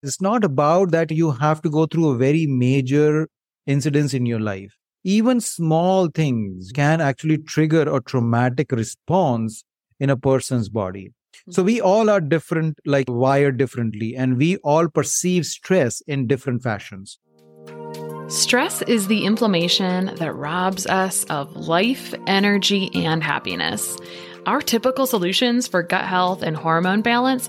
It's not about that you have to go through a very major incidence in your life. Even small things can actually trigger a traumatic response in a person's body. So we all are different, like wired differently, and we all perceive stress in different fashions. Stress is the inflammation that robs us of life, energy, and happiness. Our typical solutions for gut health and hormone balance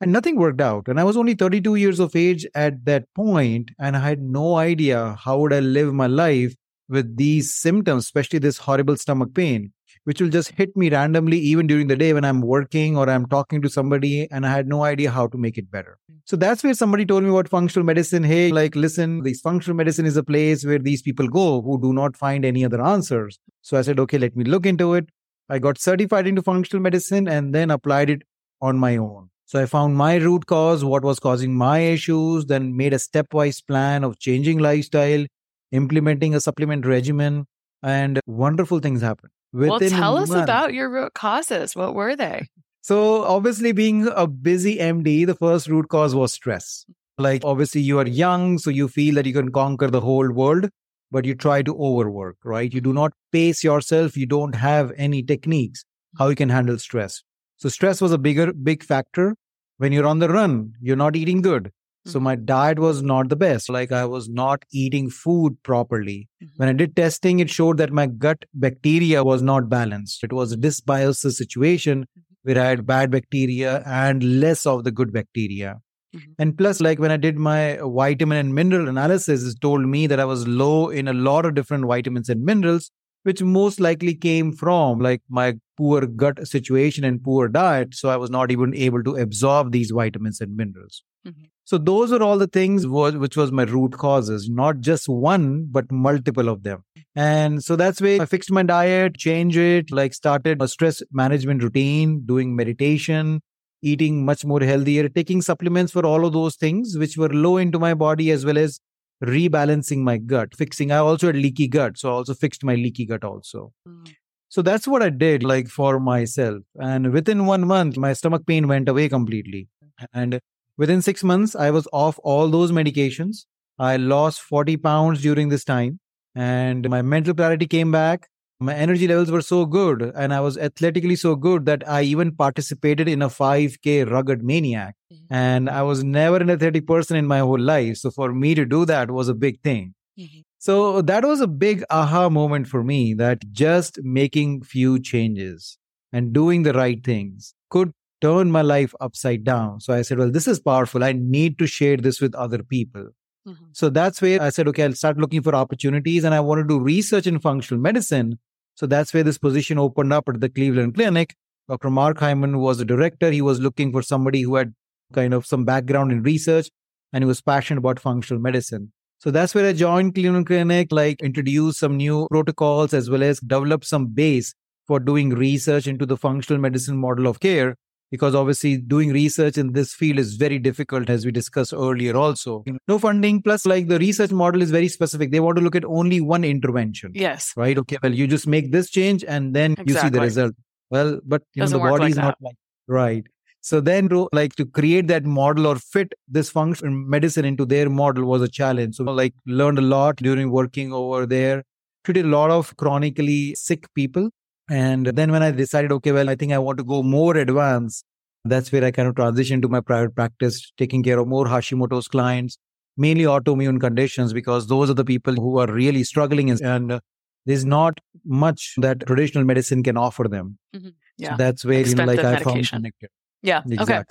And nothing worked out. And I was only 32 years of age at that point, and I had no idea how would I live my life with these symptoms, especially this horrible stomach pain, which will just hit me randomly even during the day when I'm working or I'm talking to somebody, and I had no idea how to make it better. So that's where somebody told me about functional medicine. Hey, like, listen, this functional medicine is a place where these people go who do not find any other answers. So I said, okay, let me look into it. I got certified into functional medicine and then applied it on my own. So I found my root cause, what was causing my issues, then made a stepwise plan of changing lifestyle, implementing a supplement regimen, and wonderful things happened. Well, tell us about your root causes. What were they? So obviously being a busy MD, the first root cause was stress. Like obviously you are young, so you feel that you can conquer the whole world, but you try to overwork, right? You do not pace yourself. You don't have any techniques how you can handle stress. So stress was a big factor. When you're on the run, you're not eating good. So my diet was not the best. Like I was not eating food properly. Mm-hmm. When I did testing, it showed that my gut bacteria was not balanced. It was a dysbiosis situation where I had bad bacteria and less of the good bacteria. Mm-hmm. And plus, like when I did my vitamin and mineral analysis, it told me that I was low in a lot of different vitamins and minerals, which most likely came from like my poor gut situation and poor diet. So I was not even able to absorb these vitamins and minerals. Mm-hmm. So those were all the things which was my root causes, not just one, but multiple of them. And so that's where I fixed my diet, changed it, like started a stress management routine, doing meditation, eating much more healthier, taking supplements for all of those things, which were low into my body, as well as rebalancing my gut, fixing. I also had leaky gut. So I also fixed my leaky gut also. Mm. So that's what I did like for myself. And within 1 month, my stomach pain went away completely. And within 6 months, I was off all those medications. I lost 40 pounds during this time. And my mental clarity came back. My energy levels were so good. And I was athletically so good that I even participated in a 5K rugged maniac. Mm-hmm. And I was never an athletic person in my whole life. So for me to do that was a big thing. Mm-hmm. So that was a big aha moment for me, that just making few changes and doing the right things could turn my life upside down. So I said, well, this is powerful. I need to share this with other people. Mm-hmm. So that's where I said, okay, I'll start looking for opportunities. And I want to do research in functional medicine. So that's where this position opened up at the Cleveland Clinic. Dr. Mark Hyman was the director. He was looking for somebody who had kind of some background in research and he was passionate about functional medicine. So that's where I joined Cleveland Clinic, like introduced some new protocols as well as developed some base for doing research into the functional medicine model of care. Because obviously doing research in this field is very difficult, as we discussed earlier also. No funding, plus like the research model is very specific. They want to look at only one intervention. Yes. Right? Okay, well, you just make this change and then exactly. You see the result. Well, but the body is not like that. Right. So then to create that model or fit this functional medicine into their model was a challenge. So learned a lot during working over there. Treated a lot of chronically sick people. And then when I decided, okay, well, I think I want to go more advanced, that's where I kind of transitioned to my private practice, taking care of more Hashimoto's clients, mainly autoimmune conditions, because those are the people who are really struggling and there's not much that traditional medicine can offer them. Mm-hmm. Yeah. So that's where, I found connected. Yeah. Exactly. Okay.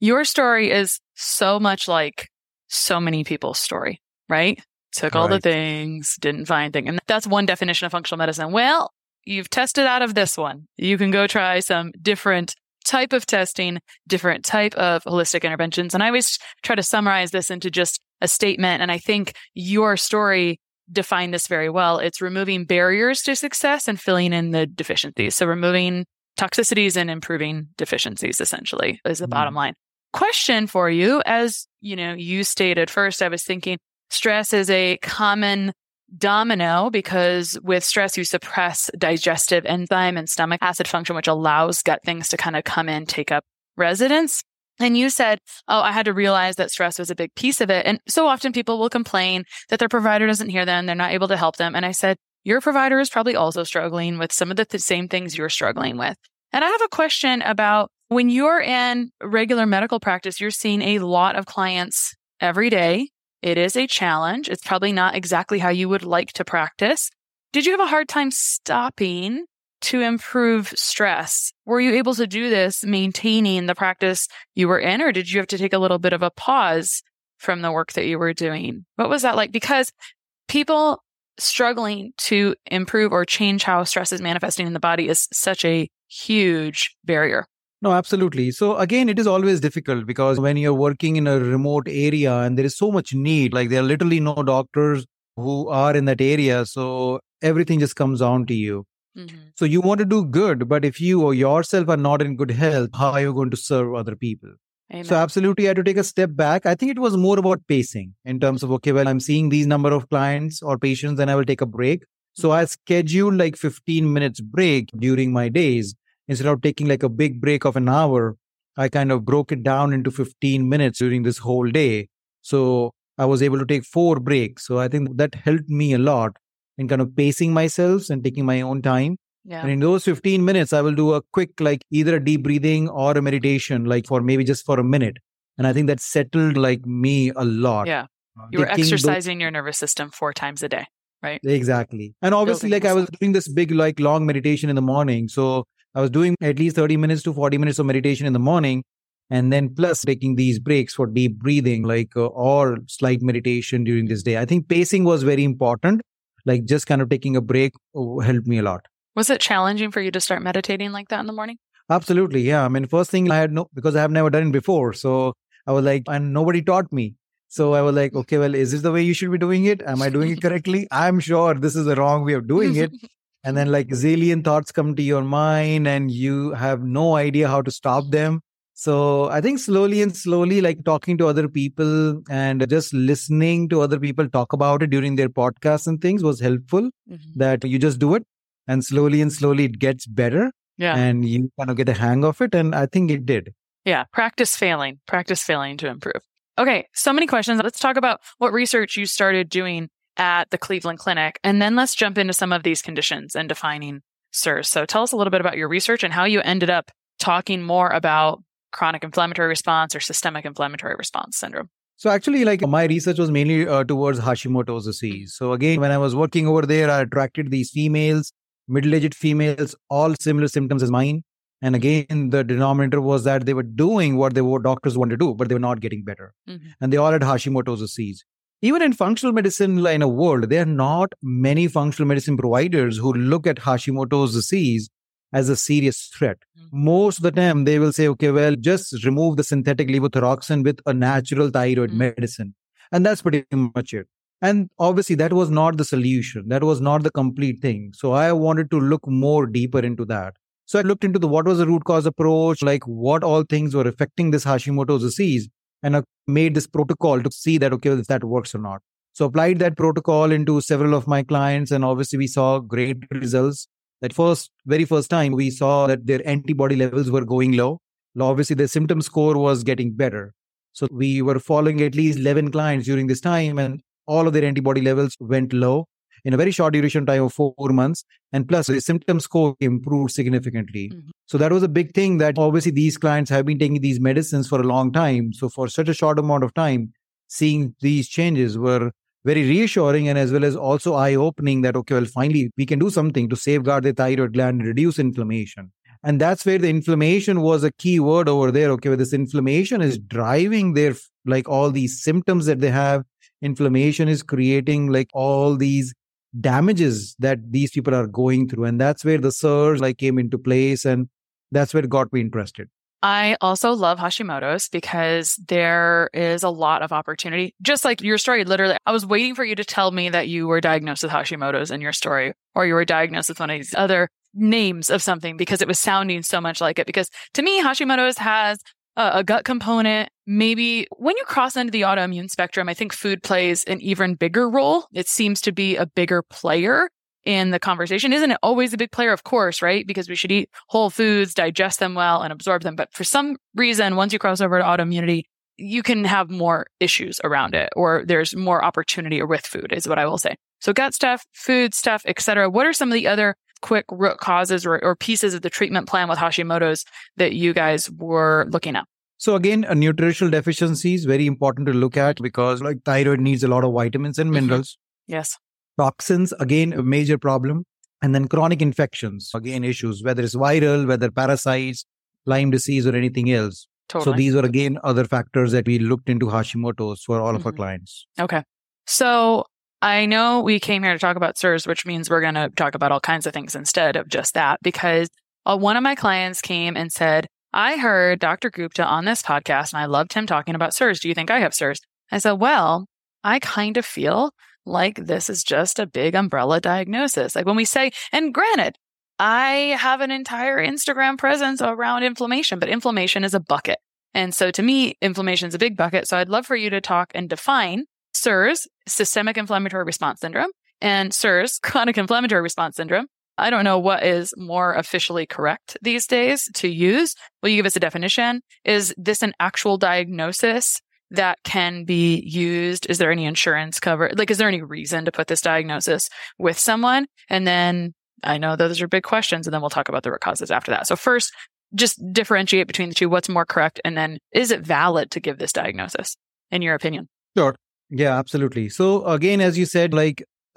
Your story is so much like so many people's story, right? Took all the things, didn't find things. And that's one definition of functional medicine. Well, you've tested out of this one. You can go try some different type of testing, different type of holistic interventions. And I always try to summarize this into just a statement. And I think your story defined this very well. It's removing barriers to success and filling in the deficiencies. So removing toxicities and improving deficiencies, essentially, is the bottom line. Question for you. As you stated first, I was thinking stress is a common domino, because with stress, you suppress digestive enzyme and stomach acid function, which allows gut things to kind of come in, take up residence. And you said, oh, I had to realize that stress was a big piece of it. And so often people will complain that their provider doesn't hear them. They're not able to help them. And I said, your provider is probably also struggling with some of the same things you're struggling with. And I have a question about when you're in regular medical practice, you're seeing a lot of clients every day. It is a challenge. It's probably not exactly how you would like to practice. Did you have a hard time stopping to improve stress? Were you able to do this maintaining the practice you were in, or did you have to take a little bit of a pause from the work that you were doing? What was that like? Because people struggling to improve or change how stress is manifesting in the body is such a huge barrier. No, absolutely. So again, it is always difficult because when you're working in a remote area and there is so much need, there are literally no doctors who are in that area. So everything just comes on to you. Mm-hmm. So you want to do good, but if you or yourself are not in good health, how are you going to serve other people? Amen. So absolutely, I had to take a step back. I think it was more about pacing in terms of, okay, well, I'm seeing these number of clients or patients and I will take a break. So I scheduled 15 minutes break during my days. Instead of taking a big break of an hour, I kind of broke it down into 15 minutes during this whole day. So I was able to take 4 breaks. So I think that helped me a lot in kind of pacing myself and taking my own time. Yeah. And in those 15 minutes, I will do a quick, either a deep breathing or a meditation, for maybe just for a minute. And I think that settled me a lot. Yeah. You were exercising your nervous system 4 times a day, right? Exactly. And obviously, I was doing this big, long meditation in the morning. So I was doing at least 30 minutes to 40 minutes of meditation in the morning, and then plus taking these breaks for deep breathing, or slight meditation during this day. I think pacing was very important. Just kind of taking a break helped me a lot. Was it challenging for you to start meditating like that in the morning? Absolutely. Yeah. I mean, first thing because I have never done it before. So I was and nobody taught me. So I was okay, well, is this the way you should be doing it? Am I doing it correctly? I'm sure this is the wrong way of doing it. And then zillion thoughts come to your mind and you have no idea how to stop them. So I think slowly, talking to other people and just listening to other people talk about it during their podcasts and things was helpful, that you just do it and slowly it gets better. Yeah. And you kind of get a hang of it. And I think it did. Yeah. Practice failing to improve. Okay. So many questions. Let's talk about what research you started doing at the Cleveland Clinic, and then let's jump into some of these conditions and defining SIRS. So tell us a little bit about your research and how you ended up talking more about chronic inflammatory response or systemic inflammatory response syndrome. So actually, my research was mainly towards Hashimoto's disease. So again, when I was working over there, I attracted these females, middle-aged females, all similar symptoms as mine. And again, the denominator was that they were doing what their doctors wanted to do, but they were not getting better. Mm-hmm. And they all had Hashimoto's disease. Even in functional medicine in a world, there are not many functional medicine providers who look at Hashimoto's disease as a serious threat. Mm-hmm. Most of the time, they will say, okay, well, just remove the synthetic levothyroxine with a natural thyroid medicine. And that's pretty much it. And obviously, that was not the solution. That was not the complete thing. So I wanted to look more deeper into that. So I looked into what was the root cause approach, what all things were affecting this Hashimoto's disease. And I made this protocol to see that, okay, if that works or not. So applied that protocol into several of my clients. And obviously, we saw great results. That very first time, we saw that their antibody levels were going low. Obviously, their symptom score was getting better. So we were following at least 11 clients during this time, and all of their antibody levels went low in a very short duration time of 4 months. And plus, the symptom score improved significantly. Mm-hmm. So that was a big thing that obviously these clients have been taking these medicines for a long time. So for such a short amount of time, seeing these changes were very reassuring and as well as also eye-opening that, okay, well, finally, we can do something to safeguard the thyroid gland and reduce inflammation. And that's where the inflammation was a key word over there. Okay, well, this inflammation is driving their, all these symptoms that they have. Inflammation is creating, all these damages that these people are going through. And that's where the SIRS, came into place. And that's where it got me interested. I also love Hashimoto's because there is a lot of opportunity. Just like your story, literally, I was waiting for you to tell me that you were diagnosed with Hashimoto's in your story, or you were diagnosed with one of these other names of something, because it was sounding so much like it. Because to me, Hashimoto's has a gut component. Maybe when you cross into the autoimmune spectrum, I think food plays an even bigger role. It seems to be a bigger player in the conversation. Isn't it always a big player? Of course, right? Because we should eat whole foods, digest them well, and absorb them. But for some reason, once you cross over to autoimmunity, you can have more issues around it, or there's more opportunity with food is what I will say. So gut stuff, food stuff, etc. What are some of the other quick root causes or pieces of the treatment plan with Hashimoto's that you guys were looking at? So again, a nutritional deficiency is very important to look at because thyroid needs a lot of vitamins and minerals. Yes. Toxins, again, a major problem. And then chronic infections, again, issues, whether it's viral, whether parasites, Lyme disease, or anything else. Totally. So these are, again, other factors that we looked into Hashimoto's for all of our clients. Okay. So I know we came here to talk about SIRS, which means we're going to talk about all kinds of things instead of just that, because one of my clients came and said, I heard Dr. Gupta on this podcast and I loved him talking about SIRS. Do you think I have SIRS? I said, well, I kind of feel like this is just a big umbrella diagnosis. When we say, and granted, I have an entire Instagram presence around inflammation, but inflammation is a bucket. And so to me, inflammation is a big bucket. So I'd love for you to talk and define SIRS, systemic inflammatory response syndrome, and SIRS, chronic inflammatory response syndrome. I don't know what is more officially correct these days to use. Will you give us a definition? Is this an actual diagnosis that can be used? Is there any insurance cover? Is there any reason to put this diagnosis with someone? And then I know those are big questions, and then we'll talk about the root causes after that. So first, just differentiate between the two. What's more correct? And then is it valid to give this diagnosis, in your opinion? Sure. Yeah, absolutely. So again, as you said,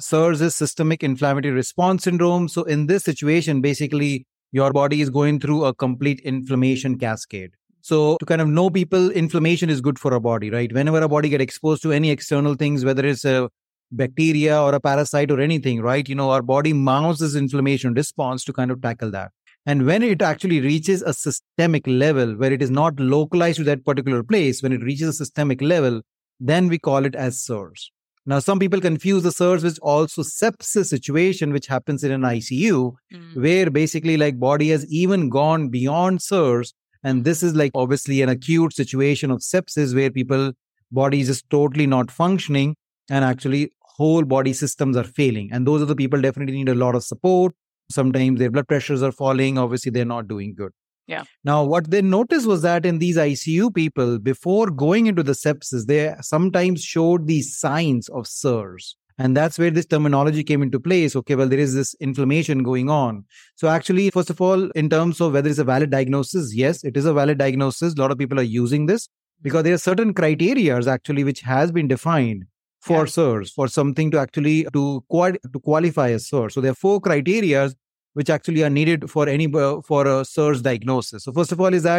SIRS is systemic inflammatory response syndrome. So in this situation, basically, your body is going through a complete inflammation cascade. So to kind of know people, inflammation is good for our body, right? Whenever our body gets exposed to any external things, whether it's a bacteria or a parasite or anything, right? Our body mounts this inflammation response to kind of tackle that. And when it actually reaches a systemic level where it is not localized to that particular place, when it reaches a systemic level, then we call it as SIRS. Now, some people confuse the SIRS with also sepsis situation, which happens in an ICU, where basically body has even gone beyond SIRS. And this is obviously an acute situation of sepsis where people, body is just totally not functioning and actually whole body systems are failing. And those are the people definitely need a lot of support. Sometimes their blood pressures are falling. Obviously, they're not doing good. Yeah. Now, what they noticed was that in these ICU people, before going into the sepsis, they sometimes showed these signs of SIRS. And that's where this terminology came into place. Okay, well, there is this inflammation going on. So actually, first of all, in terms of whether it's a valid diagnosis, yes, it is a valid diagnosis. A lot of people are using this because there are certain criteria actually which has been defined for SIRS, for something to actually to qualify as SIRS. So there are four criteria which actually are needed for a SIRS diagnosis. So first of all, you have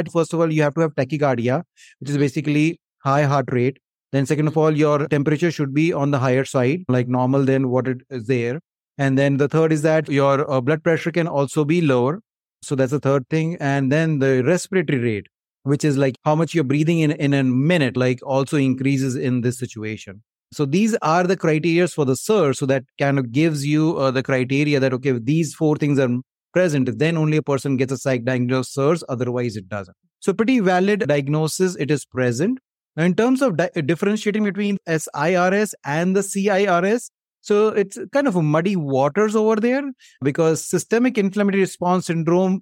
to have tachycardia, which is basically high heart rate. Then second of all, your temperature should be on the higher side, like normal than what it is there. And then the third is that your blood pressure can also be lower. So that's the third thing. And then the respiratory rate, which is like how much you're breathing in a minute, like also increases in this situation. So these are the criteria for the SIRS. So that kind of gives you the criteria that, okay, if these four things are present, then only a person gets a psych diagnosed SIRS, otherwise it doesn't. So pretty valid diagnosis, it is present. Now, in terms of differentiating between SIRS and the CIRS, so it's kind of a muddy waters over there because systemic inflammatory response syndrome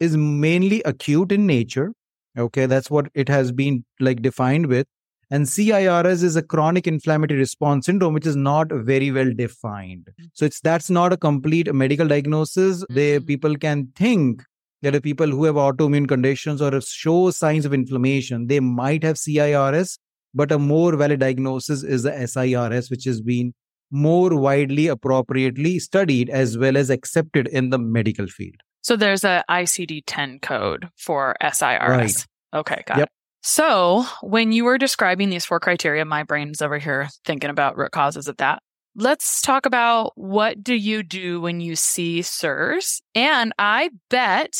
is mainly acute in nature. Okay, that's what it has been like defined with. And CIRS is a chronic inflammatory response syndrome, which is not very well defined. So that's not a complete medical diagnosis. People can think that if people who have autoimmune conditions or show signs of inflammation, they might have CIRS, but a more valid diagnosis is the SIRS, which has been more widely appropriately studied as well as accepted in the medical field. So there's a ICD-10 code for SIRS. Right. Okay, got it. So when you were describing these four criteria, my brain's over here thinking about root causes of that. Let's talk about what do you do when you see SIRS? And I bet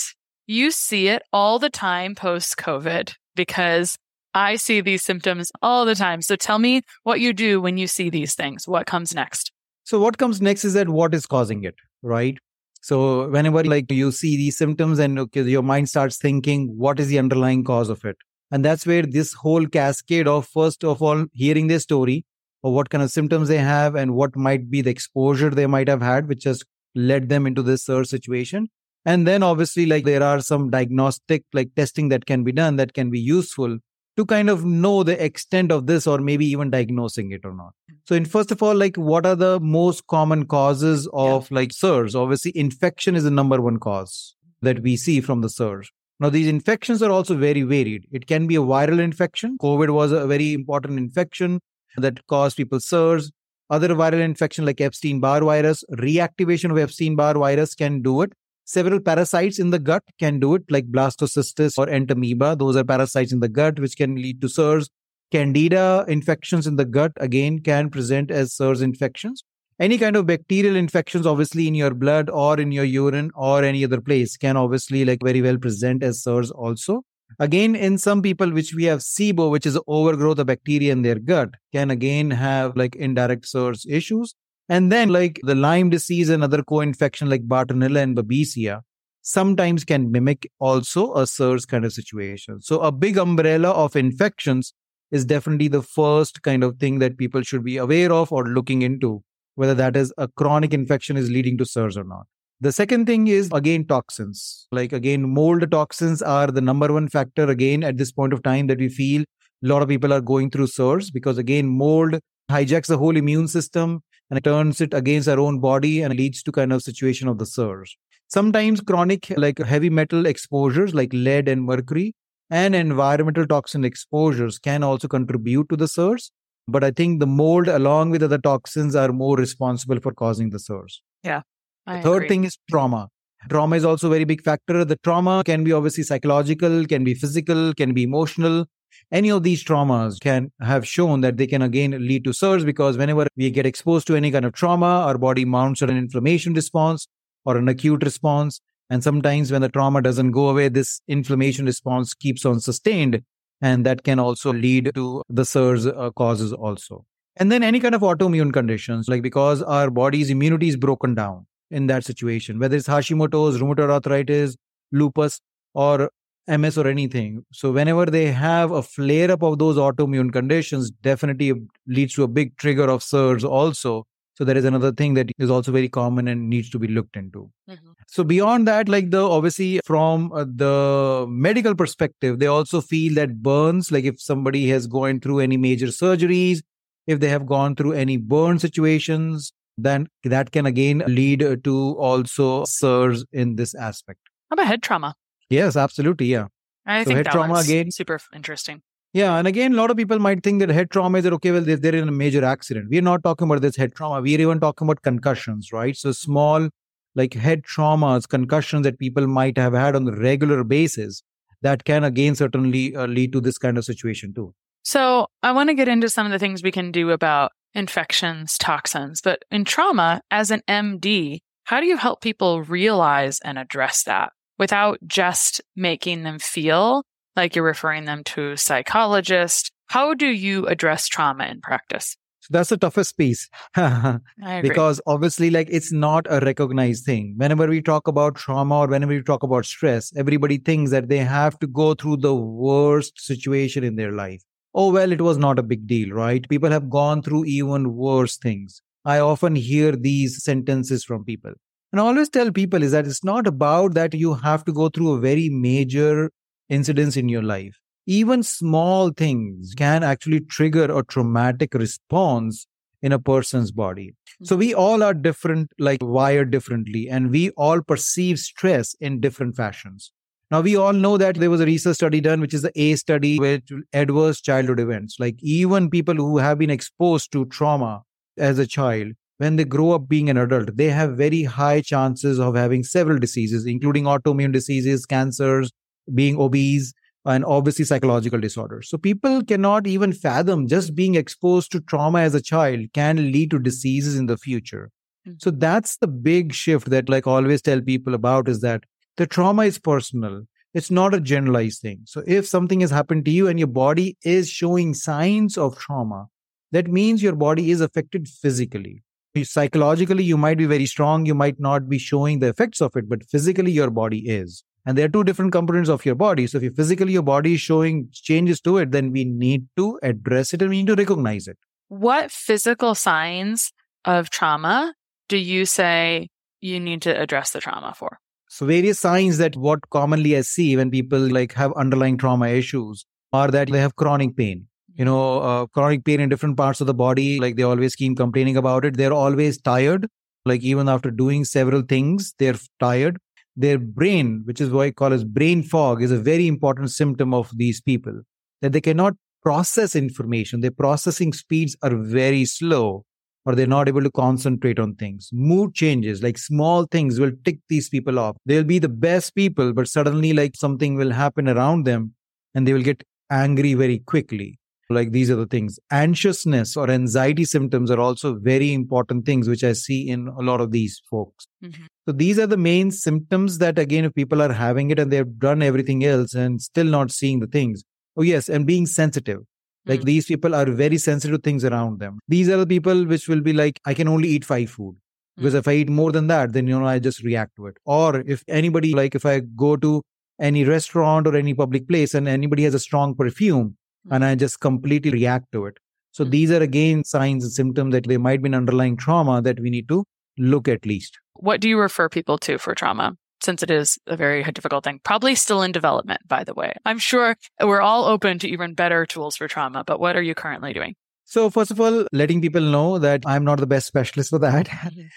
you see it all the time post-COVID because I see these symptoms all the time. So tell me what you do when you see these things. What comes next? So what comes next is that what is causing it, right? So whenever like you see these symptoms and okay, your mind starts thinking, what is the underlying cause of it? And that's where this whole cascade of, first of all, hearing their story or what kind of symptoms they have and what might be the exposure they might have had, which has led them into this SIRS situation. And then obviously, like there are some diagnostic like testing that can be done that can be useful to kind of know the extent of this or maybe even diagnosing it or not. So in first of all, like what are the most common causes of like SIRS? Obviously, infection is the number one cause that we see from the SIRS. Now, these infections are also very varied. It can be a viral infection. COVID was a very important infection that caused people SIRS. Other viral infection like Epstein-Barr virus, reactivation of Epstein-Barr virus can do it. Several parasites in the gut can do it, like blastocystis or entamoeba. Those are parasites in the gut, which can lead to SIRS. Candida infections in the gut, again, can present as SIRS infections. Any kind of bacterial infections, obviously, in your blood or in your urine or any other place can obviously like very well present as SIRS also. Again, in some people, which we have SIBO, which is overgrowth of bacteria in their gut, can again have like indirect SIRS issues. And then like the Lyme disease and other co-infection like Bartonella and Babesia sometimes can mimic also a SIRS kind of situation. So a big umbrella of infections is definitely the first kind of thing that people should be aware of or looking into, whether that is a chronic infection is leading to SIRS or not. The second thing is, again, toxins. Like, again, mold toxins are the number one factor, again, at this point of time that we feel a lot of people are going through SIRS because, again, mold hijacks the whole immune system and it turns it against our own body and leads to kind of situation of the SIRS. Sometimes chronic, like heavy metal exposures like lead and mercury and environmental toxin exposures can also contribute to the SIRS. But I think the mold along with other toxins are more responsible for causing the SIRS. Yeah. The third thing is trauma. Trauma is also a very big factor. The trauma can be obviously psychological, can be physical, can be emotional. Any of these traumas can have shown that they can again lead to SIRS because whenever we get exposed to any kind of trauma, our body mounts an inflammation response or an acute response. And sometimes when the trauma doesn't go away, this inflammation response keeps on sustained. And that can also lead to the SIRS causes also. And then any kind of autoimmune conditions, like because our body's immunity is broken down in that situation, whether it's Hashimoto's, rheumatoid arthritis, lupus, or MS or anything. So whenever they have a flare-up of those autoimmune conditions, definitely leads to a big trigger of SIRS also, So that is another thing that is also very common and needs to be looked into. Mm-hmm. So beyond that, like the obviously from the medical perspective, they also feel that burns, like if somebody has gone through any major surgeries, if they have gone through any burn situations, then that can again lead to also SIRS in this aspect. How about head trauma? Yes, absolutely. Yeah. I think head trauma again, super interesting. Yeah. And again, a lot of people might think that head trauma is that, okay, well, they're in a major accident. We're not talking about this head trauma. We're even talking about concussions, right? So small, like head traumas, concussions that people might have had on a regular basis that can again certainly lead to this kind of situation too. So I want to get into some of the things we can do about infections, toxins, but in trauma, as an MD, how do you help people realize and address that without just making them feel like you're referring them to a psychologist? How do you address trauma in practice? So that's the toughest piece. I agree. Because obviously, like it's not a recognized thing. Whenever we talk about trauma or whenever we talk about stress, everybody thinks that they have to go through the worst situation in their life. Oh, well, it was not a big deal, right? People have gone through even worse things. I often hear these sentences from people. And I always tell people is that it's not about that you have to go through a very major incidents in your life. Even small things can actually trigger a traumatic response in a person's body. So we all are different, like wired differently, and we all perceive stress in different fashions. Now, we all know that there was a research study done, which is the A study with adverse childhood events. Like even people who have been exposed to trauma as a child, when they grow up being an adult, they have very high chances of having several diseases, including autoimmune diseases, cancers, being obese, and obviously psychological disorders. So people cannot even fathom just being exposed to trauma as a child can lead to diseases in the future. So that's the big shift that like I always tell people about is that the trauma is personal. It's not a generalized thing. So if something has happened to you and your body is showing signs of trauma, that means your body is affected physically. Psychologically, you might be very strong. You might not be showing the effects of it, but physically your body is. And there are two different components of your body. So if physically your body is showing changes to it, then we need to address it and we need to recognize it. What physical signs of trauma do you say you need to address the trauma for? So various signs that what commonly I see when people like have underlying trauma issues are that they have chronic pain. You know, chronic pain in different parts of the body, like they always keep complaining about it. They're always tired. Like even after doing several things, they're tired. Their brain, which is what I call as brain fog, is a very important symptom of these people. That they cannot process information. Their processing speeds are very slow, or they're not able to concentrate on things. Mood changes, like small things will tick these people off. They'll be the best people, but suddenly like something will happen around them and they will get angry very quickly. Like these are the things. Anxiousness or anxiety symptoms are also very important things, which I see in a lot of these folks. Mm-hmm. So these are the main symptoms that again, if people are having it and they've done everything else and still not seeing the things. Oh yes, and being sensitive. Like these people are very sensitive to things around them. These are the people which will be like, I can only eat 5 food because if I eat more than that, then, you know, I just react to it. Or if anybody, like if I go to any restaurant or any public place and anybody has a strong perfume and I just completely react to it. So these are again signs and symptoms that there might be an underlying trauma that we need to look at least. What do you refer people to for trauma? Since it is a very difficult thing, probably still in development, by the way. I'm sure we're all open to even better tools for trauma, but what are you currently doing? So first of all, letting people know that I'm not the best specialist for that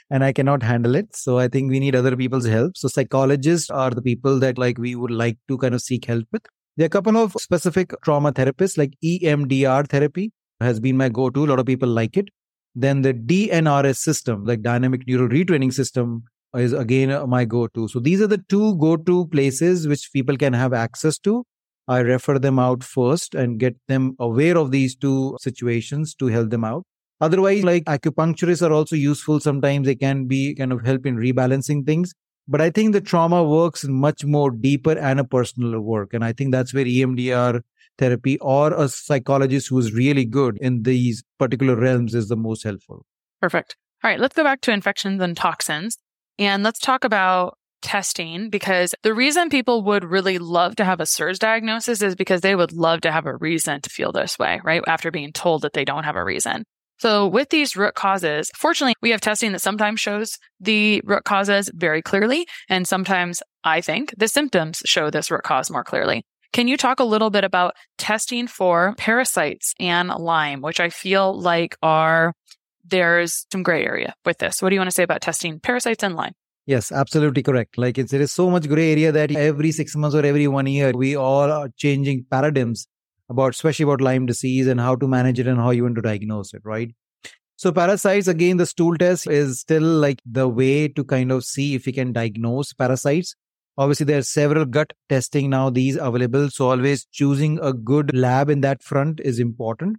and I cannot handle it. So I think we need other people's help. So psychologists are the people that like we would like to kind of seek help with. There are a couple of specific trauma therapists like EMDR therapy has been my go-to. A lot of people like it. Then the DNRS system, like Dynamic Neural Retraining System, is again my go-to. So these are the two go-to places which people can have access to. I refer them out first and get them aware of these two situations to help them out. Otherwise, like acupuncturists are also useful. Sometimes they can be kind of help in rebalancing things. But I think the trauma works much more deeper and a personal work. And I think that's where EMDR therapy or a psychologist who is really good in these particular realms is the most helpful. Perfect. All right, let's go back to infections and toxins. And let's talk about testing, because the reason people would really love to have a SIRS diagnosis is because they would love to have a reason to feel this way, right? After being told that they don't have a reason. So with these root causes, fortunately, we have testing that sometimes shows the root causes very clearly. And sometimes I think the symptoms show this root cause more clearly. Can you talk a little bit about testing for parasites and Lyme, which I feel like there's some gray area with this. What do you want to say about testing parasites and Lyme? Yes, absolutely correct. Like there is so much gray area that every 6 months or every 1 year, we all are changing paradigms about, especially about Lyme disease and how to manage it and how you want to diagnose it, right? So parasites, again, the stool test is still like the way to kind of see if you can diagnose parasites. Obviously, there are several gut testing now, these available. So always choosing a good lab in that front is important.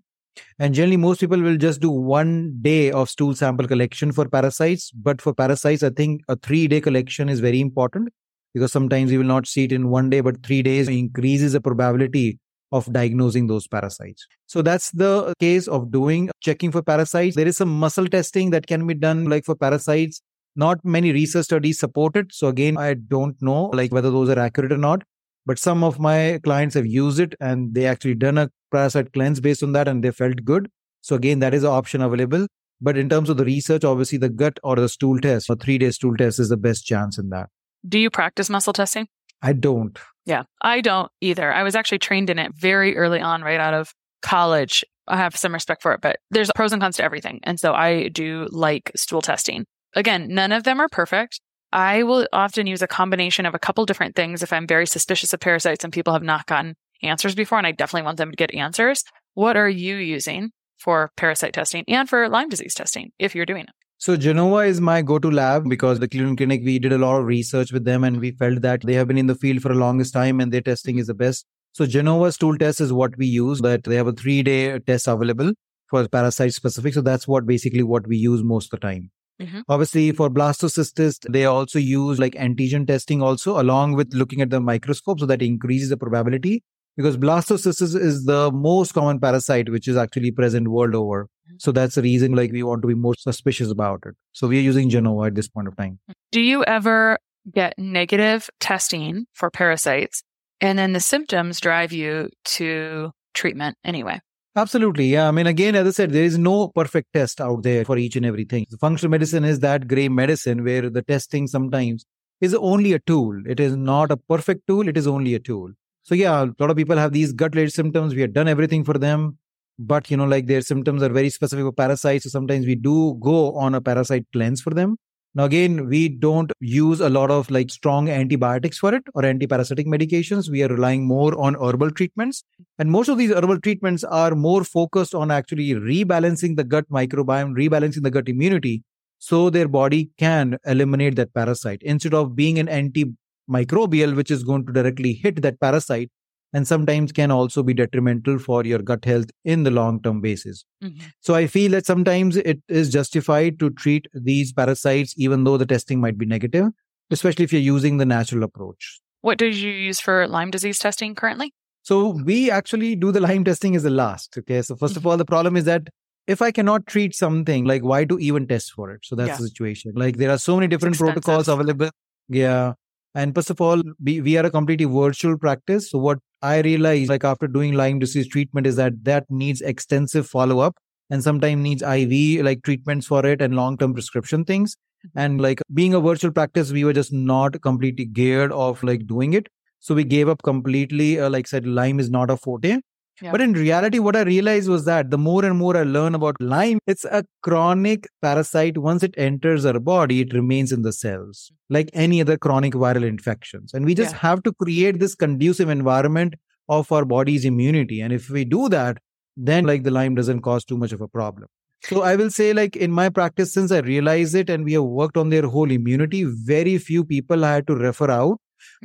And generally, most people will just do 1 day of stool sample collection for parasites. But for parasites, I think a 3-day collection is very important because sometimes you will not see it in 1 day, but 3 days increases the probability of diagnosing those parasites. So that's the case of doing checking for parasites. There is some muscle testing that can be done like for parasites. Not many research studies support it. So again, I don't know like whether those are accurate or not. But some of my clients have used it and they actually done a parasite cleanse based on that and they felt good. So again, that is an option available. But in terms of the research, obviously the gut or the stool test, a 3-day stool test is the best chance in that. Do you practice muscle testing? I don't. Yeah, I don't either. I was actually trained in it very early on, right out of college. I have some respect for it, but there's pros and cons to everything. And so I do like stool testing. Again, none of them are perfect. I will often use a combination of a couple different things if I'm very suspicious of parasites and people have not gotten answers before, and I definitely want them to get answers. What are you using for parasite testing and for Lyme disease testing if you're doing it? So Genova is my go-to lab because the Cleveland Clinic, we did a lot of research with them and we felt that they have been in the field for the longest time and their testing is the best. So Genova stool test is what we use, that they have a 3-day test available for parasite specific. So that's what basically what we use most of the time. Mm-hmm. Obviously, for blastocystis, they also use like antigen testing also along with looking at the microscope. So that increases the probability because blastocystis is the most common parasite, which is actually present world over. Mm-hmm. So that's the reason like we want to be more suspicious about it. So we are using Genova at this point of time. Do you ever get negative testing for parasites and then the symptoms drive you to treatment anyway? Absolutely. Yeah. I mean, again, as I said, there is no perfect test out there for each and everything. So functional medicine is that gray medicine where the testing sometimes is only a tool. It is not a perfect tool. It is only a tool. So yeah, a lot of people have these gut-related symptoms. We have done everything for them, but you know, like their symptoms are very specific for parasites. So sometimes we do go on a parasite cleanse for them. Now, again, we don't use a lot of like strong antibiotics for it or antiparasitic medications. We are relying more on herbal treatments. And most of these herbal treatments are more focused on actually rebalancing the gut microbiome, rebalancing the gut immunity so their body can eliminate that parasite instead of being an antimicrobial, which is going to directly hit that parasite and sometimes can also be detrimental for your gut health in the long-term basis. Mm-hmm. So I feel that sometimes it is justified to treat these parasites, even though the testing might be negative, especially if you're using the natural approach. What do you use for Lyme disease testing currently? So we actually do the Lyme testing as the last. Okay. So first of all, the problem is that if I cannot treat something, like why do even test for it? So that's the situation. Like there are so many different protocols available. Yeah. And first of all, we are a completely virtual practice. So what I realized like after doing Lyme disease treatment is that needs extensive follow-up and sometimes needs IV like treatments for it and long-term prescription things. And like being a virtual practice, we were just not completely geared of like doing it. So we gave up completely, like I said, Lyme is not a forte. Yeah. But in reality, what I realized was that the more and more I learn about Lyme, it's a chronic parasite. Once it enters our body, it remains in the cells, like any other chronic viral infections. And we just have to create this conducive environment of our body's immunity. And if we do that, then like the Lyme doesn't cause too much of a problem. So I will say like in my practice, since I realized it and we have worked on their whole immunity, very few people I had to refer out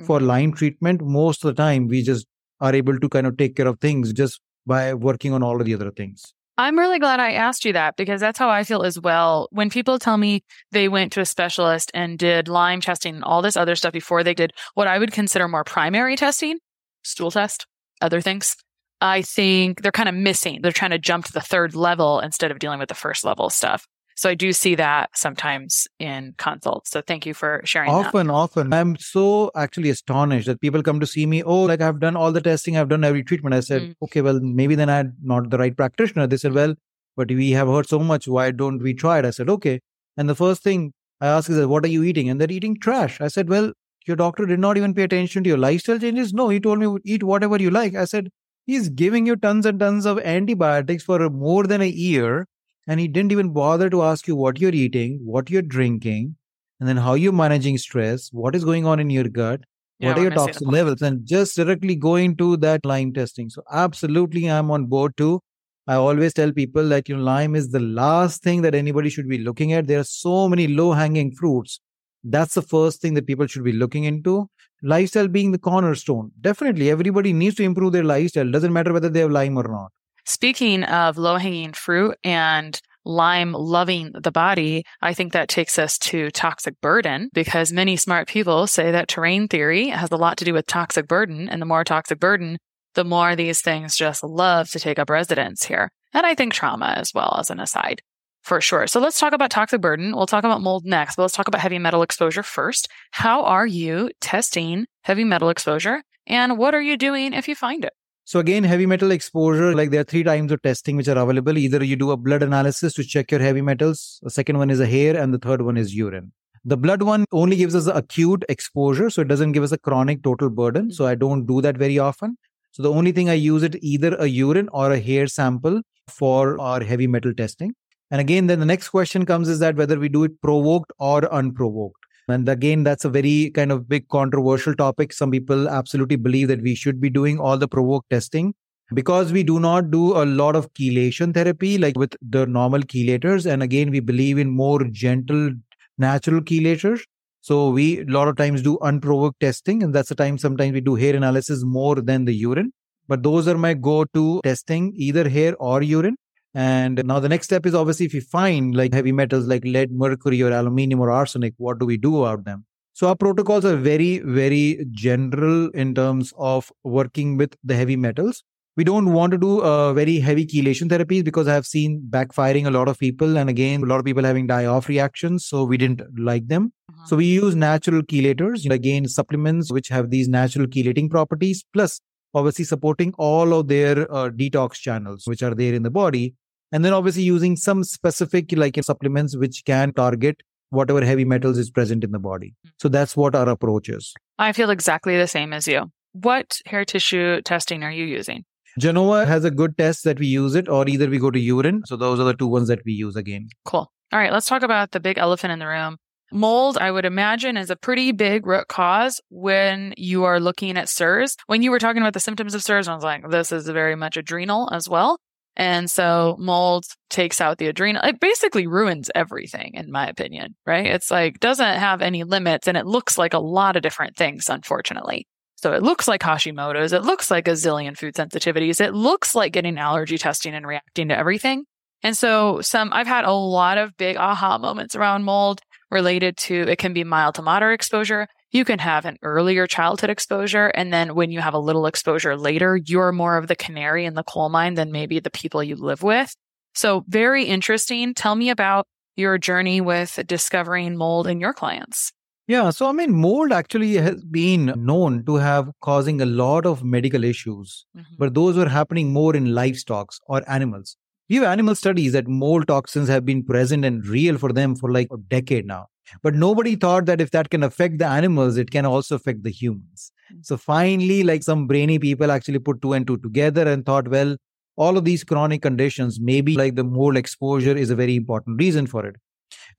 for Lyme treatment. Most of the time, we just are able to kind of take care of things just by working on all of the other things. I'm really glad I asked you that because that's how I feel as well. When people tell me they went to a specialist and did Lyme testing and all this other stuff before they did what I would consider more primary testing, stool test, other things, I think they're kind of missing. They're trying to jump to the third level instead of dealing with the first level stuff. So I do see that sometimes in consults. So thank you for sharing that. Often. I'm so actually astonished that people come to see me. Oh, like I've done all the testing. I've done every treatment. I said, okay, well, maybe then I'm not the right practitioner. They said, well, but we have heard so much, why don't we try it? I said, okay. And the first thing I asked is, what are you eating? And they're eating trash. I said, well, your doctor did not even pay attention to your lifestyle changes. No, he told me, eat whatever you like. I said, he's giving you tons and tons of antibiotics for more than a year, and he didn't even bother to ask you what you're eating, what you're drinking, and then how you're managing stress, what is going on in your gut, what are your toxin levels, and just directly going to that Lyme testing. So absolutely, I'm on board too. I always tell people that Lyme is the last thing that anybody should be looking at. There are so many low-hanging fruits. That's the first thing that people should be looking into. Lifestyle being the cornerstone. Definitely, everybody needs to improve their lifestyle. Doesn't matter whether they have Lyme or not. Speaking of low-hanging fruit and Lyme loving the body, I think that takes us to toxic burden, because many smart people say that terrain theory has a lot to do with toxic burden. And the more toxic burden, the more these things just love to take up residence here. And I think trauma as well, as an aside. For sure. So let's talk about toxic burden. We'll talk about mold next, but let's talk about heavy metal exposure first. How are you testing heavy metal exposure, and what are you doing if you find it? So again, heavy metal exposure, like there are three times of testing which are available. Either you do a blood analysis to check your heavy metals. The second one is a hair, and the third one is urine. The blood one only gives us acute exposure, so it doesn't give us a chronic total burden. So I don't do that very often. So the only thing I use it either a urine or a hair sample for our heavy metal testing. And again, then the next question comes is that whether we do it provoked or unprovoked. And again, that's a very kind of big controversial topic. Some people absolutely believe that we should be doing all the provoked testing because we do not do a lot of chelation therapy like with the normal chelators. And again, we believe in more gentle, natural chelators. So we a lot of times do unprovoked testing, and that's the time sometimes we do hair analysis more than the urine. But those are my go-to testing, either hair or urine. And now the next step is obviously if you find like heavy metals like lead, mercury, or aluminum or arsenic, what do we do about them? So our protocols are very, very general in terms of working with the heavy metals. We don't want to do very heavy chelation therapies because I have seen backfiring a lot of people. And again, a lot of people having die-off reactions. So we didn't like them. Mm-hmm. So we use natural chelators, again, supplements which have these natural chelating properties, plus obviously supporting all of their detox channels which are there in the body. And then obviously using some specific supplements which can target whatever heavy metals is present in the body. So that's what our approach is. I feel exactly the same as you. What hair tissue testing are you using? Genova has a good test that we use it, or either we go to urine. So those are the two ones that we use again. Cool. All right, let's talk about the big elephant in the room. Mold, I would imagine, is a pretty big root cause when you are looking at SIRS. When you were talking about the symptoms of SIRS, I was like, this is very much adrenal as well. And so mold takes out the adrenal. It basically ruins everything, in my opinion, right? It's like doesn't have any limits, and it looks like a lot of different things, unfortunately. So it looks like Hashimoto's. It looks like a zillion food sensitivities. It looks like getting allergy testing and reacting to everything. And so I've had a lot of big aha moments around mold related to it can be mild to moderate exposure. You can have an earlier childhood exposure. And then when you have a little exposure later, you're more of the canary in the coal mine than maybe the people you live with. So very interesting. Tell me about your journey with discovering mold in your clients. Yeah. So, mold actually has been known to have causing a lot of medical issues, but those were happening more in livestock or animals. We have animal studies that mold toxins have been present and real for them for a decade now. But nobody thought that if that can affect the animals, it can also affect the humans. So finally, some brainy people actually put two and two together and thought, well, all of these chronic conditions, maybe the mold exposure is a very important reason for it.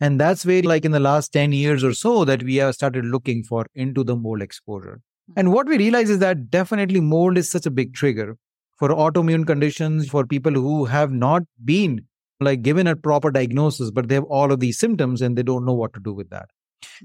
And that's where in the last 10 years or so that we have started looking into the mold exposure. And what we realize is that definitely mold is such a big trigger for autoimmune conditions, for people who have not been given a proper diagnosis, but they have all of these symptoms and they don't know what to do with that.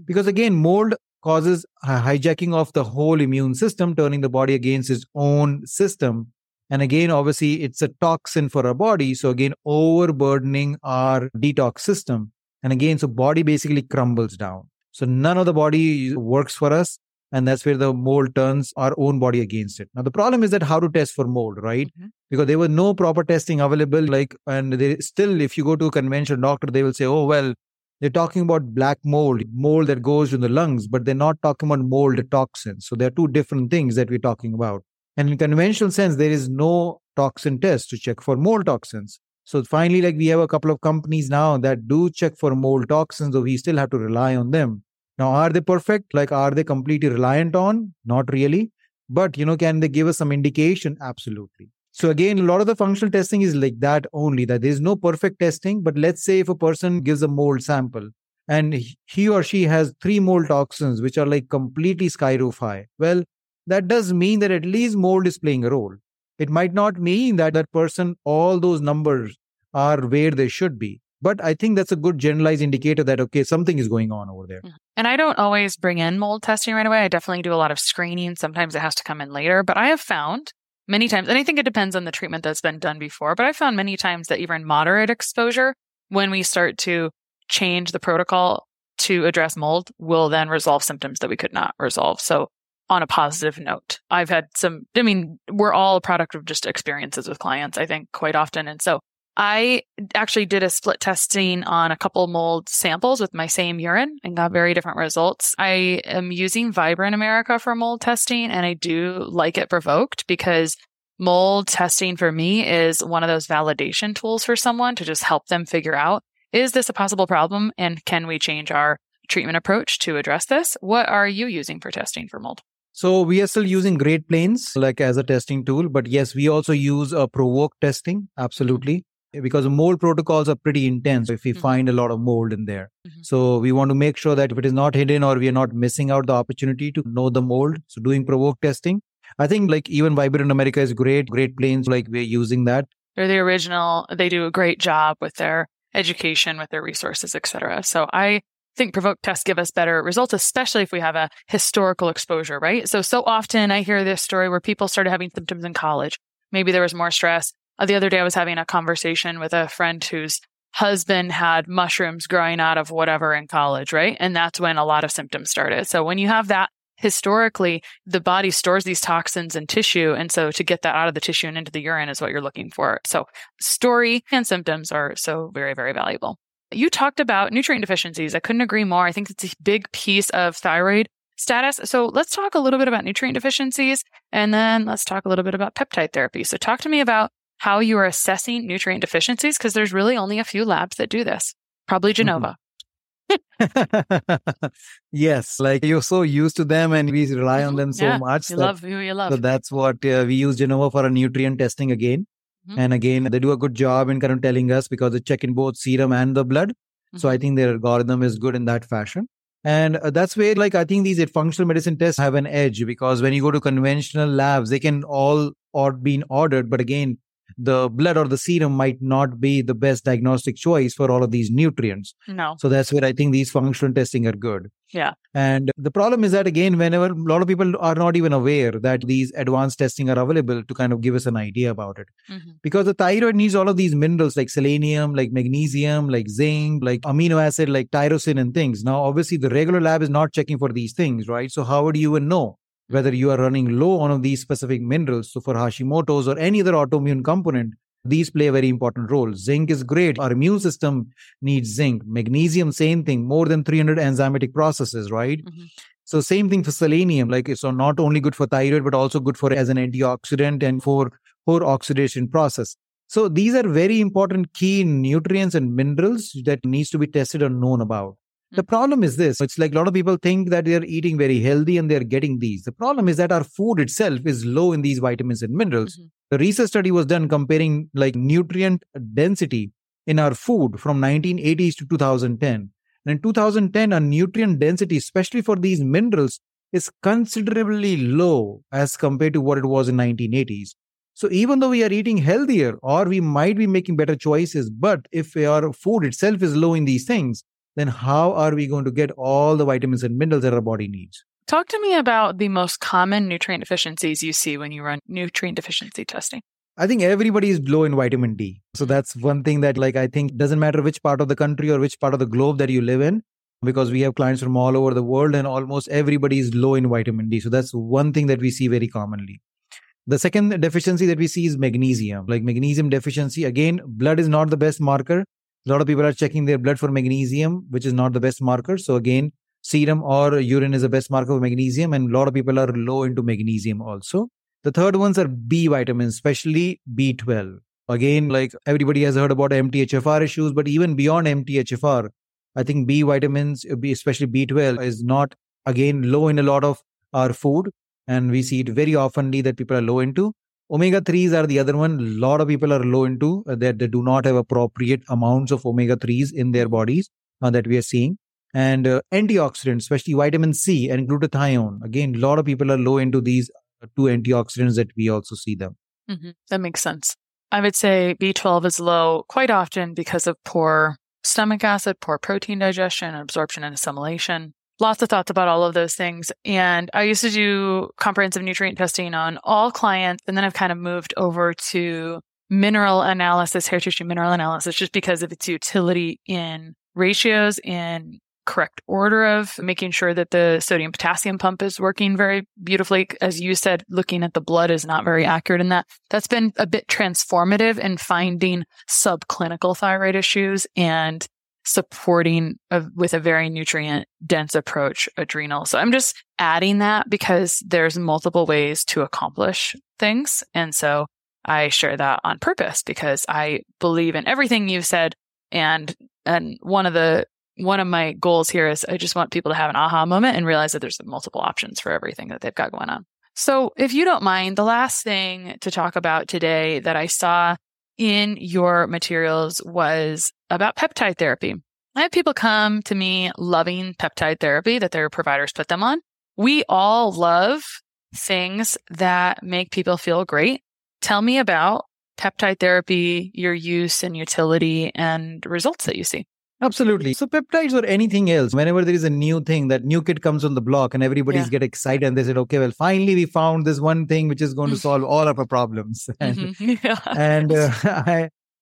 Because again, mold causes a hijacking of the whole immune system, turning the body against its own system. And again, obviously, it's a toxin for our body. So again, overburdening our detox system. And again, so body basically crumbles down. So none of the body works for us. And that's where the mold turns our own body against it. Now, the problem is that how to test for mold, right? Mm-hmm. Because there was no proper testing available. And they still, if you go to a conventional doctor, they will say, oh, well, they're talking about black mold that goes in the lungs, but they're not talking about mold toxins. So there are two different things that we're talking about. And in conventional sense, there is no toxin test to check for mold toxins. So finally, like we have a couple of companies now that do check for mold toxins, though we still have to rely on them. Now, are they perfect? Like, are they completely reliant on? Not really. But, you know, can they give us some indication? Absolutely. So again, a lot of the functional testing is like that only, that there's no perfect testing. But let's say if a person gives a mold sample and he or she has 3 mold toxins, which are like completely sky-roof high. Well, that does mean that at least mold is playing a role. It might not mean that that person, all those numbers are where they should be. But I think that's a good generalized indicator that, okay, something is going on over there. And I don't always bring in mold testing right away. I definitely do a lot of screening. Sometimes it has to come in later. But I have found many times, and I think it depends on the treatment that's been done before, but I found many times that even moderate exposure, when we start to change the protocol to address mold, will then resolve symptoms that we could not resolve. So on a positive note, I've had some, I mean, we're all a product of just experiences with clients, I think, quite often. And so I actually did a split testing on a couple mold samples with my same urine and got very different results. I am using Vibrant America for mold testing, and I do like it provoked because mold testing for me is one of those validation tools for someone to just help them figure out, is this a possible problem and can we change our treatment approach to address this? What are you using for testing for mold? So we are still using Great Plains like as a testing tool, but yes, we also use a provoke testing, absolutely. Because mold protocols are pretty intense if we find a lot of mold in there. So we want to make sure that if it is not hidden or we are not missing out the opportunity to know the mold. So doing provoke testing, I think like even Vibrant America is great. Great Plains, like we're using that. They're the original. They do a great job with their education, with their resources, etc. So I think provoke tests give us better results, especially if we have a historical exposure, right? So often I hear this story where people started having symptoms in college. Maybe there was more stress. The other day, I was having a conversation with a friend whose husband had mushrooms growing out of whatever in college, right? And that's when a lot of symptoms started. So when you have that, historically, the body stores these toxins in tissue. And so to get that out of the tissue and into the urine is what you're looking for. So story and symptoms are so very, very valuable. You talked about nutrient deficiencies. I couldn't agree more. I think it's a big piece of thyroid status. So let's talk a little bit about nutrient deficiencies, and then let's talk a little bit about peptide therapy. So talk to me about how you are assessing nutrient deficiencies, because there's really only a few labs that do this. Probably Genova. Yes, like you're so used to them and we rely on them so much. Love who you love. So that's what we use Genova for our nutrient testing again. And again, they do a good job in kind of telling us because they check in both serum and the blood. So I think their algorithm is good in that fashion. And that's where like I think these functional medicine tests have an edge, because when you go to conventional labs, they can all or be ordered. But again, the blood or the serum might not be the best diagnostic choice for all of these nutrients. No. So that's where I think these functional testing are good. Yeah. And the problem is that, again, whenever a lot of people are not even aware that these advanced testing are available to kind of give us an idea about it. Because the thyroid needs all of these minerals like selenium, like magnesium, like zinc, like amino acid, like tyrosine and things. Now, obviously, the regular lab is not checking for these things, right? So how would you even know whether you are running low on these specific minerals? So for Hashimoto's or any other autoimmune component, these play a very important role. Zinc is great. Our immune system needs zinc. Magnesium, same thing, more than 300 enzymatic processes, right? So same thing for selenium, like it's not only good for thyroid, but also good for as an antioxidant and for whole oxidation process. So these are very important key nutrients and minerals that needs to be tested or known about. The problem is this. It's like a lot of people think that they're eating very healthy and they're getting these. The problem is that our food itself is low in these vitamins and minerals. The research study was done comparing like nutrient density in our food from 1980s to 2010. And in 2010, our nutrient density, especially for these minerals, is considerably low as compared to what it was in 1980s. So even though we are eating healthier or we might be making better choices, but if our food itself is low in these things, then how are we going to get all the vitamins and minerals that our body needs? Talk to me about the most common nutrient deficiencies you see when you run nutrient deficiency testing. I think everybody is low in vitamin D. So that's one thing that like I think doesn't matter which part of the country or which part of the globe that you live in, because we have clients from all over the world and almost everybody is low in vitamin D. So that's one thing that we see very commonly. The second deficiency that we see is magnesium. Like magnesium deficiency, again, blood is not the best marker. A lot of people are checking their blood for magnesium, which is not the best marker. So again, serum or urine is the best marker for magnesium. And a lot of people are low into magnesium also. The third ones are B vitamins, especially B12. Again, like everybody has heard about MTHFR issues, but even beyond MTHFR, I think B vitamins, especially B12, is not, again, low in a lot of our food. And we see it very oftenly that people are low into. Omega-3s are the other one. A lot of people are low into that they do not have appropriate amounts of omega-3s in their bodies that we are seeing. And antioxidants, especially vitamin C and glutathione. Again, a lot of people are low into these two antioxidants that we also see them. Mm-hmm. That makes sense. I would say B12 is low quite often because of poor stomach acid, poor protein digestion, absorption and assimilation. Lots of thoughts about all of those things. And I used to do comprehensive nutrient testing on all clients. And then I've kind of moved over to mineral analysis, hair tissue mineral analysis, just because of its utility in ratios, in correct order of making sure that the sodium potassium pump is working very beautifully. As you said, looking at the blood is not very accurate in that. That's been a bit transformative in finding subclinical thyroid issues and supporting with a very nutrient-dense approach, adrenal. So I'm just adding that because there's multiple ways to accomplish things. And so I share that on purpose because I believe in everything you've said. And one of my goals here is I just want people to have an aha moment and realize that there's multiple options for everything that they've got going on. So if you don't mind, the last thing to talk about today that I saw in your materials was about peptide therapy. I have people come to me loving peptide therapy that their providers put them on. We all love things that make people feel great. Tell me about peptide therapy, your use and utility and results that you see. Absolutely. So peptides or anything else, whenever there is a new thing, that new kid comes on the block and everybody's get excited and they said, okay, well, finally we found this one thing which is going to solve all of our problems. And,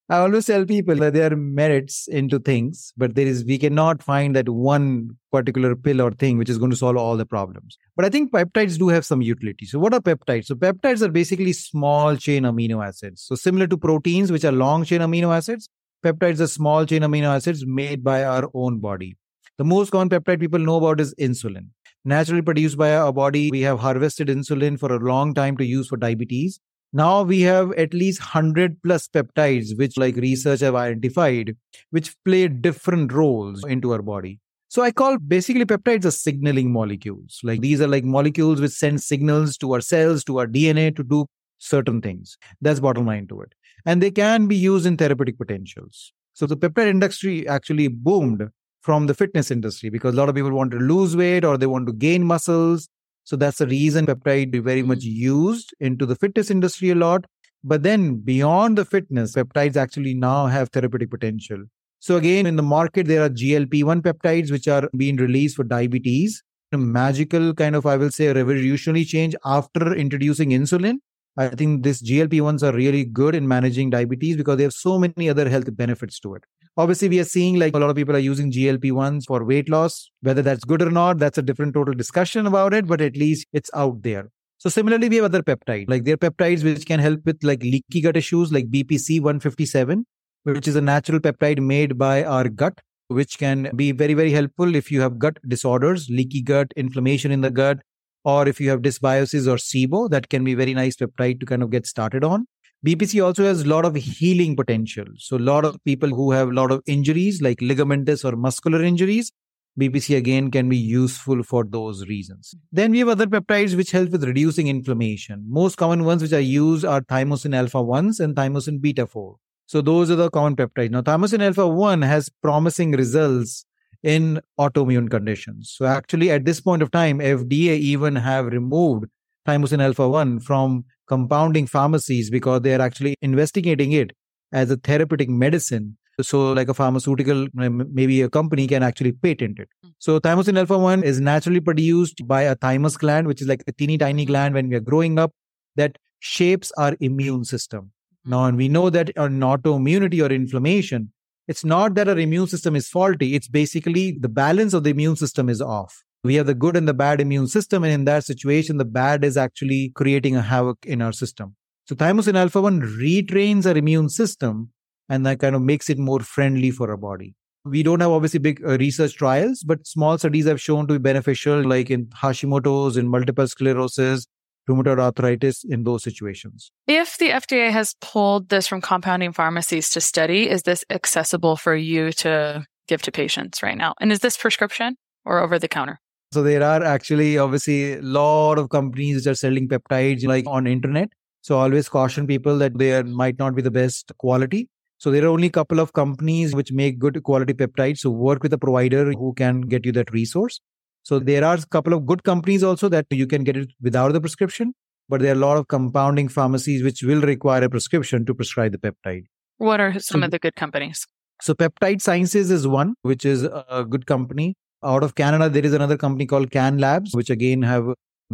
I always tell people that there are merits into things, but we cannot find that one particular pill or thing which is going to solve all the problems. But I think peptides do have some utility. So what are peptides? So peptides are basically small chain amino acids. So similar to proteins, which are long chain amino acids, peptides are small chain amino acids made by our own body. The most common peptide people know about is insulin. Naturally produced by our body, we have harvested insulin for a long time to use for diabetes. Now we have at least 100 plus peptides, which like research have identified, which play different roles into our body. So I call basically peptides as signaling molecules. Like these are like molecules which send signals to our cells, to our DNA to do certain things. That's bottom line to it. And they can be used in therapeutic potentials. So the peptide industry actually boomed from the fitness industry because a lot of people want to lose weight or they want to gain muscles. So that's the reason peptide is very much used into the fitness industry a lot. But then beyond the fitness, peptides actually now have therapeutic potential. So again, in the market, there are GLP-1 peptides, which are being released for diabetes. A magical kind of, I will say, revolutionary change after introducing insulin. I think these GLP-1s are really good in managing diabetes because they have so many other health benefits to it. Obviously, we are seeing like a lot of people are using GLP-1s for weight loss. Whether that's good or not, that's a different total discussion about it, but at least it's out there. So similarly, we have other peptides. Like there are peptides which can help with like leaky gut issues like BPC-157, which is a natural peptide made by our gut, which can be very, very helpful if you have gut disorders, leaky gut, inflammation in the gut, or if you have dysbiosis or SIBO, that can be very nice peptide to kind of get started on. BPC also has a lot of healing potential. So a lot of people who have a lot of injuries like ligamentous or muscular injuries, BPC again can be useful for those reasons. Then we have other peptides which help with reducing inflammation. Most common ones which I use are thymosin alpha-1s and thymosin beta-4. So those are the common peptides. Now thymosin alpha-1 has promising results in autoimmune conditions. So actually at this point of time, FDA even have removed thymosin alpha-1 from compounding pharmacies because they are actually investigating it as a therapeutic medicine. So like a pharmaceutical, maybe a company can actually patent it. So thymosin alpha-1 is naturally produced by a thymus gland, which is like a teeny tiny gland when we are growing up that shapes our immune system. Now, and we know that in autoimmunity or inflammation, it's not that our immune system is faulty. It's basically the balance of the immune system is off. We have the good and the bad immune system. And in that situation, the bad is actually creating a havoc in our system. So thymosin alpha-1 retrains our immune system and that kind of makes it more friendly for our body. We don't have obviously big research trials, but small studies have shown to be beneficial like in Hashimoto's, in multiple sclerosis, rheumatoid arthritis in those situations. If the FDA has pulled this from compounding pharmacies to study, is this accessible for you to give to patients right now? And is this prescription or over the counter? So there are actually obviously a lot of companies which are selling peptides like on internet. So always caution people that they might not be the best quality. So there are only a couple of companies which make good quality peptides. So work with a provider who can get you that resource. So there are a couple of good companies also that you can get it without the prescription, but there are a lot of compounding pharmacies which will require a prescription to prescribe the peptide. What are some of the good companies? So Peptide Sciences is one, which is a good company. Out of Canada, there is another company called CanLabs, which again have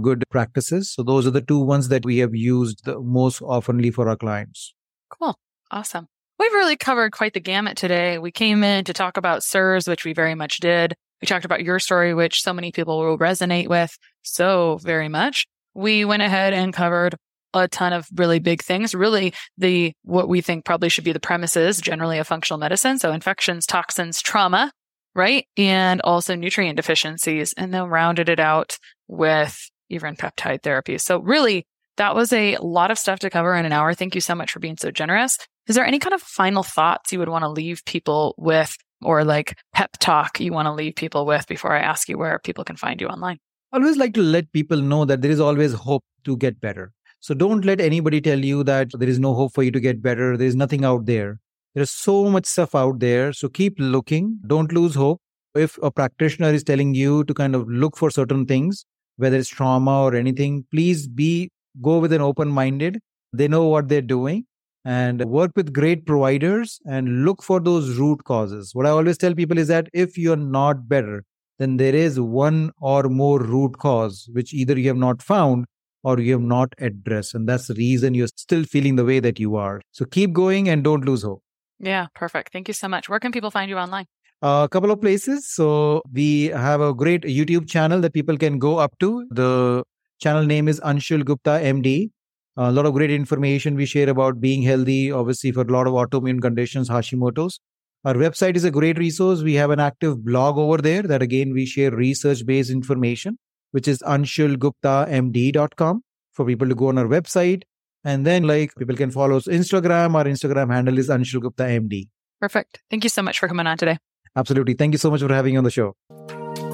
good practices. So those are the two ones that we have used the most oftenly for our clients. Cool. Awesome. We've really covered quite the gamut today. We came in to talk about SIRS, which we very much did. We talked about your story, which so many people will resonate with so very much. We went ahead and covered a ton of really big things, really what we think probably should be the premises generally of functional medicine. So infections, toxins, trauma, right? And also nutrient deficiencies, and then rounded it out with even peptide therapy. So really, that was a lot of stuff to cover in an hour. Thank you so much for being so generous. Is there any kind of final thoughts you would want to leave people with, or like pep talk you want to leave people with before I ask you where people can find you online? I always like to let people know that there is always hope to get better. So don't let anybody tell you that there is no hope for you to get better. There is nothing out there. There's so much stuff out there. So keep looking. Don't lose hope. If a practitioner is telling you to kind of look for certain things, whether it's trauma or anything, please go with an open-minded. They know what they're doing. And work with great providers and look for those root causes. What I always tell people is that if you're not better, then there is one or more root cause, which either you have not found or you have not addressed. And that's the reason you're still feeling the way that you are. So keep going and don't lose hope. Yeah, perfect. Thank you so much. Where can people find you online? A couple of places. So we have a great YouTube channel that people can go up to. The channel name is Anshul Gupta MD. A lot of great information we share about being healthy, obviously for a lot of autoimmune conditions, Hashimoto's. Our website is a great resource. We have an active blog over there that again, we share research-based information, which is AnshulGuptaMD.com for people to go on our website. And then people can follow us on Instagram. Our Instagram handle is AnshulGuptaMD. Perfect. Thank you so much for coming on today. Absolutely. Thank you so much for having me on the show.